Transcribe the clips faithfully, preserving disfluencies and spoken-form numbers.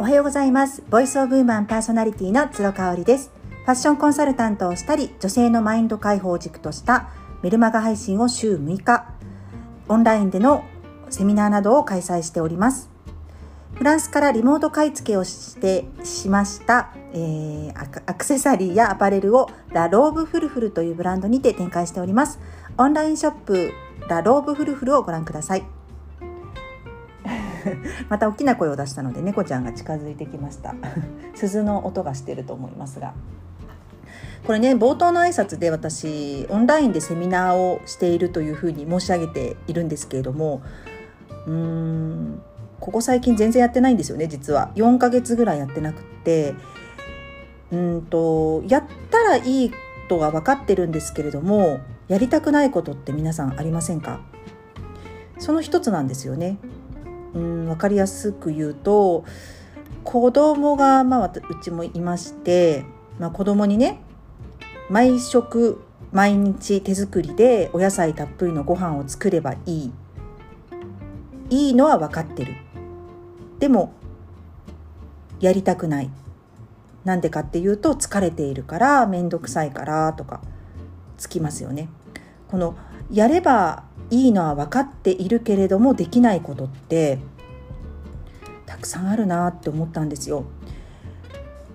おはようございます。ボイスオブウーマンパーソナリティの鶴香織です。ファッションコンサルタントをしたり、女性のマインド解放軸としたメルマガ配信を週むいかオンラインでのセミナーなどを開催しております。フランスからリモート買い付けをしてしました、えー、アクセサリーやアパレルをラローブフルフルというブランドにて展開しております。オンラインショップラローブフルフルをご覧ください。また大きな声を出したので猫ちゃんが近づいてきました。鈴の音がしていると思いますが、これね、冒頭の挨拶で私オンラインでセミナーをしているというふうに申し上げているんですけれども、うーんここ最近全然やってないんですよね。実はよんかげつぐらいやってなくて、うんとやったらいいとは分かってるんですけれども、やりたくないことって皆さんありませんか？その一つなんですよね。うん分かりやすく言うと、子供が、まあ、うちもいまして、まあ、子供にね、毎食毎日手作りでお野菜たっぷりのご飯を作ればいいいいのは分かってる。でもやりたくない。なんでかっていうと、疲れているから、めんどくさいからとかつきますよね。このやればいいのは分かっているけれどもできないことってたくさんあるなって思ったんですよ。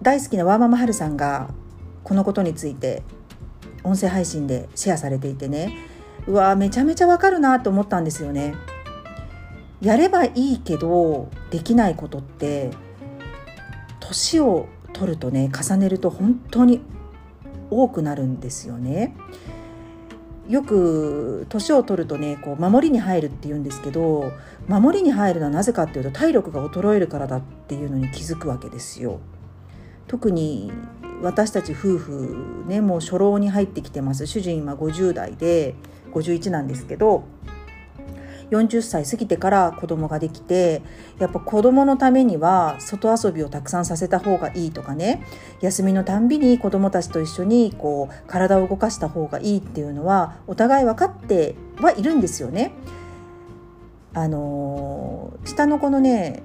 大好きなワーママハルさんがこのことについて音声配信でシェアされていてね、うわめちゃめちゃ分かるなと思ったんですよね。やればいいけどできないことって年を取るとね、重ねると本当に多くなるんですよね。よく年を取るとね、こう守りに入るって言うんですけど、守りに入るのはなぜかっていうと、体力が衰えるからだっていうのに気づくわけですよ。特に私たち夫婦ね、もう初老に入ってきてます。主人今ごじゅうだいでごじゅういちなんですけど、よんじゅっさい過ぎてから子供ができて、やっぱ子供のためには外遊びをたくさんさせた方がいいとかね、休みのたんびに子供たちと一緒にこう体を動かした方がいいっていうのはお互い分かってはいるんですよね。あの下の子のね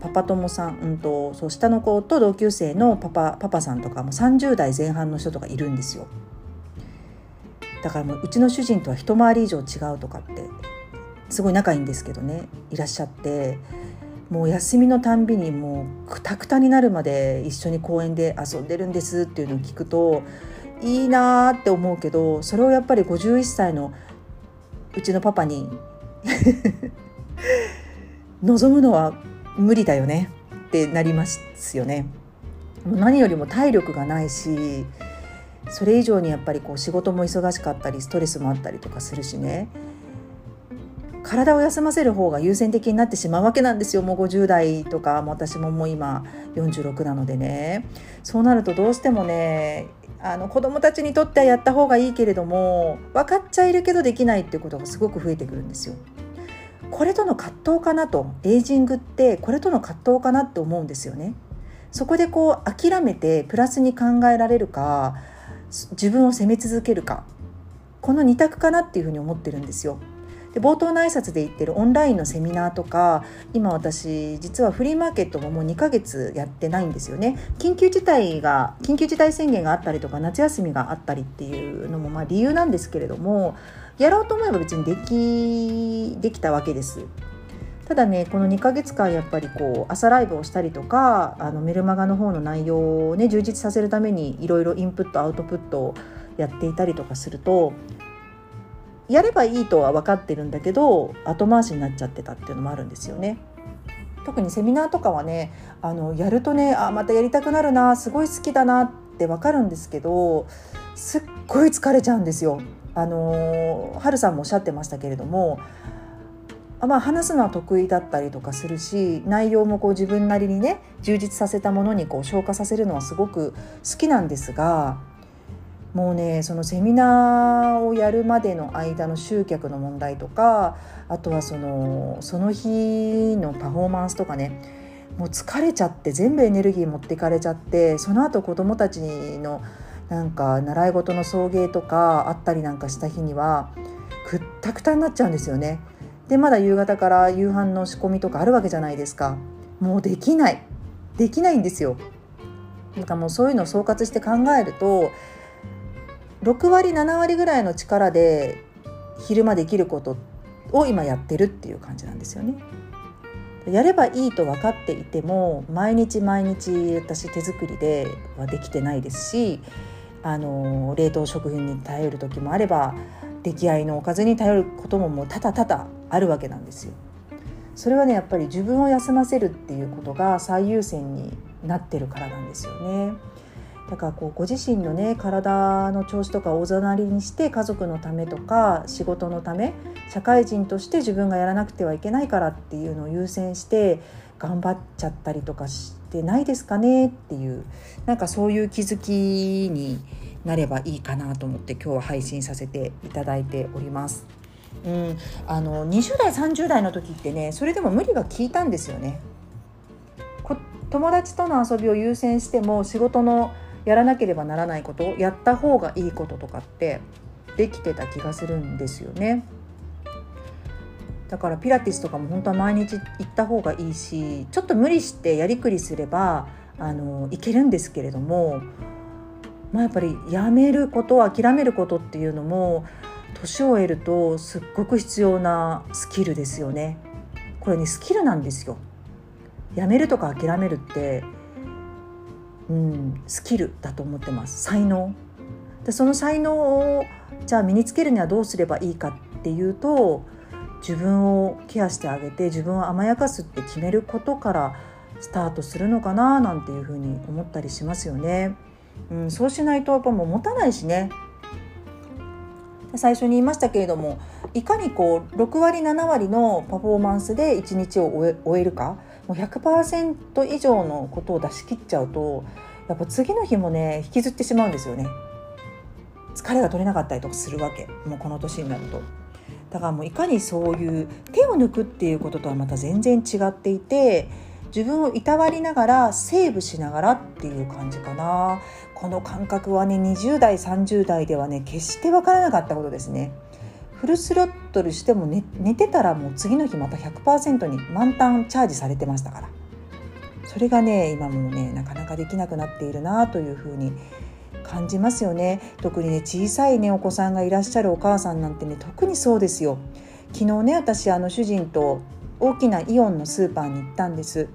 パパ友さん、うんと、そう下の子と同級生のパパ、パパさんとかもさんじゅうだいぜんはんの人とかいるんですよ。だからもううちの主人とは一回り以上違うとかってすごい仲いいんですけどね、いらっしゃって、もう休みのたんびにもうクタクタになるまで一緒に公園で遊んでるんですっていうのを聞くといいなって思うけど、それをやっぱりごじゅういっさいのうちのパパに望むのは無理だよねってなりますよね。何よりも体力がないし、それ以上にやっぱりこう仕事も忙しかったりストレスもあったりとかするしね、体を休ませる方が優先的になってしまうわけなんですよ。もうごじゅうだいとか、もう私ももう今よんじゅうろくなのでね、そうなるとどうしてもね、あの子供たちにとってはやった方がいいけれども分かっちゃいるけどできないっていうことがすごく増えてくるんですよ。これとの葛藤かなと、エイジングってこれとの葛藤かなって思うんですよね。そこでこう諦めてプラスに考えられるか、自分を責め続けるか、このにたくかなっていうふうに思ってるんですよ。で冒頭の挨拶で言ってるオンラインのセミナーとか、今私実はフリーマーケットももうにかげつやってないんですよね。緊急事態が緊急事態宣言があったりとか、夏休みがあったりっていうのもまあ理由なんですけれども、やろうと思えば別にできできたわけです。ただね、このにかげつかんやっぱりこう朝ライブをしたりとか、あのメルマガの方の内容をね充実させるためにいろいろインプットアウトプットをやっていたりとかすると、やればいいとは分かってるんだけど後回しになっちゃってたっていうのもあるんですよね。特にセミナーとかはね、あのやるとね、あまたやりたくなるな、すごい好きだなって分かるんですけど、すっごい疲れちゃうんですよ。あのはるさんもおっしゃってましたけれども、あ、まあ、話すのは得意だったりとかするし、内容もこう自分なりにね充実させたものにこう消化させるのはすごく好きなんですが、もうね、そのセミナーをやるまでの間の集客の問題とか、あとはそのその日のパフォーマンスとかね、もう疲れちゃって全部エネルギー持ってかれちゃって、その後子どもたちのなんか習い事の送迎とかあったりなんかした日にはくったくたになっちゃうんですよね。でまだ夕方から夕飯の仕込みとかあるわけじゃないですか。もうできないできないんですよ。なんかもうそういうのを総括して考えるとろくわりななわりぐらいの力で昼間できることを今やってるっていう感じなんですよね。やればいいと分かっていても毎日毎日私手作りではできてないですし、あの冷凍食品に頼る時もあれば出来合いのおかずに頼ることももう多々多々あるわけなんですよ。それはねやっぱり自分を休ませるっていうことが最優先になってるからなんですよね。だからこうご自身のね体の調子とか大ざなりにして家族のためとか仕事のため社会人として自分がやらなくてはいけないからっていうのを優先して頑張っちゃったりとかしてないですかねっていう、なんかそういう気づきになればいいかなと思って今日は配信させていただいております。うん、あのにじゅうだいさんじゅうだいの時ってねそれでも無理が効いたんですよね。友達との遊びを優先しても仕事のやらなければならないことをやった方がいいこととかってできてた気がするんですよね。だからピラティスとかも本当は毎日行った方がいいし、ちょっと無理してやりくりすればあのいけるんですけれども、まあ、やっぱりやめること諦めることっていうのも年を得るとすっごく必要なスキルですよね。これねスキルなんですよ。やめるとか諦めるって、うん、スキルだと思ってます。才能で、その才能をじゃあ身につけるにはどうすればいいかっていうと、自分をケアしてあげて自分を甘やかすって決めることからスタートするのかななんていうふうに思ったりしますよね。うん、そうしないとやっぱもう持たないしね。最初に言いましたけれども、いかにこうろくわりななわりのパフォーマンスでいちにちを終 え, 終えるか、もう ひゃくパーセント 以上のことを出し切っちゃうとやっぱ次の日もね引きずってしまうんですよね。疲れが取れなかったりとかするわけ、もうこの年になると。だからもういかにそういう手を抜くっていうこととはまた全然違っていて、自分をいたわりながらセーブしながらっていう感じかな。この感覚はねにじゅうだいさんじゅうだいではね決して分からなかったことですね。フルスロットルしても 寝, 寝てたらもう次の日また ひゃくパーセント に満タンチャージされてましたから、それがね今もねなかなかできなくなっているなというふうに感じますよね。特にね小さいねお子さんがいらっしゃるお母さんなんてね特にそうですよ。昨日ね私あの主人と大きなイオンのスーパーに行ったんです。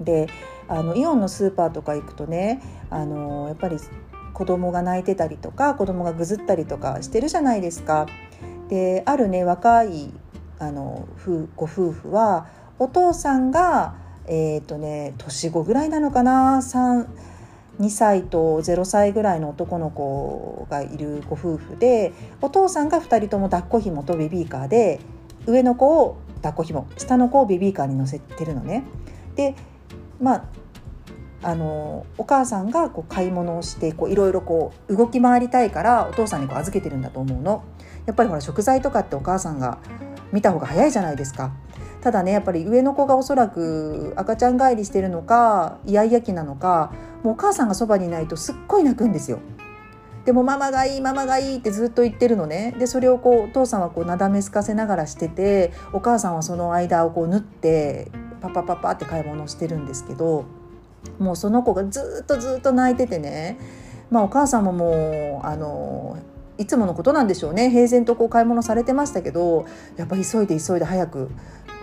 であのイオンのスーパーとか行くとね、あのやっぱり子供が泣いてたりとか子供がぐずったりとかしてるじゃないですか。であるね若いあのご夫婦はお父さんがえっとね年子ぐらいなのかな、にさいとぜろさいぐらいの男の子がいるご夫婦で、お父さんがふたりとも抱っこひもとベビーカーで上の子を抱っこひも下の子をベビーカーに乗せてるのね。でまあ、あのお母さんがこう買い物をしていろいろ動き回りたいからお父さんにこう預けてるんだと思うの。やっぱりほら食材とかってお母さんが見た方が早いじゃないですか。ただねやっぱり上の子がおそらく赤ちゃん帰りしてるのかイヤイヤ期なのか、もうお母さんがそばにいないとすっごい泣くんですよ。でもママがいいママがいいってずっと言ってるのね。でそれをこうお父さんはこうなだめすかせながらしてて、お母さんはその間をこう縫ってパパパパって買い物してるんですけど、もうその子がずっとずっと泣いててね、まあお母さんももうあのいつものことなんでしょうね、平然とこう買い物されてましたけど、やっぱり急いで急いで早く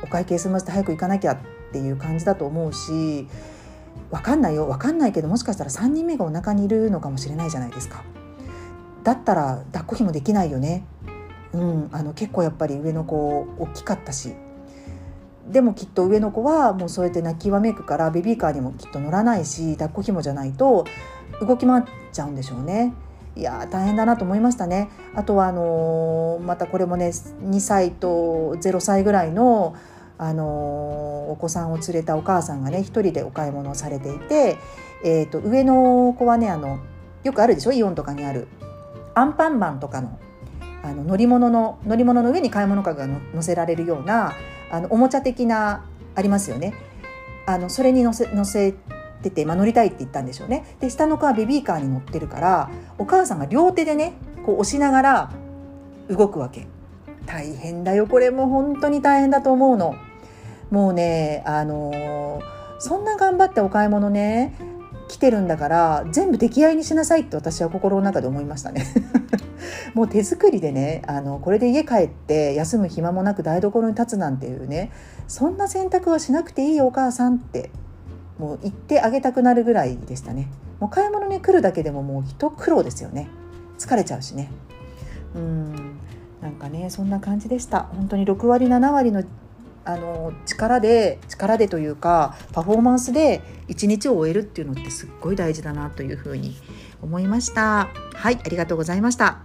お会計済ませて早く行かなきゃっていう感じだと思うし、分かんないよ分かんないけど、もしかしたらさんにんめがお腹にいるのかもしれないじゃないですか。だったら抱っこひもできないよね。うん、あの結構やっぱり上の子大きかったし、でもきっと上の子はもうそうやって泣きわめくからベビーカーにもきっと乗らないし、抱っこひもじゃないと動き回っちゃうんでしょうね。いや大変だなと思いましたね。あとはあのー、またこれもねにさいとぜろさいぐらいの、あのー、お子さんを連れたお母さんがね一人でお買い物をされていて、えー、と上の子はねあのよくあるでしょ、イオンとかにあるアンパンマンとか の, あの乗り物の乗り物の上に買い物かごが乗せられるようなあのおもちゃ的なありますよね。あのそれに乗せ、乗せてて、まあ、乗りたいって言ったんでしょうね。で下の子はベビーカーに乗ってるからお母さんが両手でねこう押しながら動くわけ。大変だよこれも本当に大変だと思うの。もうね、あのー、そんな頑張ってお買い物ね来てるんだから全部出来合いにしなさいって私は心の中で思いましたねもう手作りでね、あのこれで家帰って休む暇もなく台所に立つなんていうね、そんな選択はしなくていいよお母さんってもう言ってあげたくなるぐらいでしたね。もう買い物に来るだけでももう一苦労ですよね。疲れちゃうしね。うーん、なんかねそんな感じでした。本当にろく割なな割のあの力で力でというかパフォーマンスで一日を終えるっていうのってすっごい大事だなというふうに思いました。はい、ありがとうございました。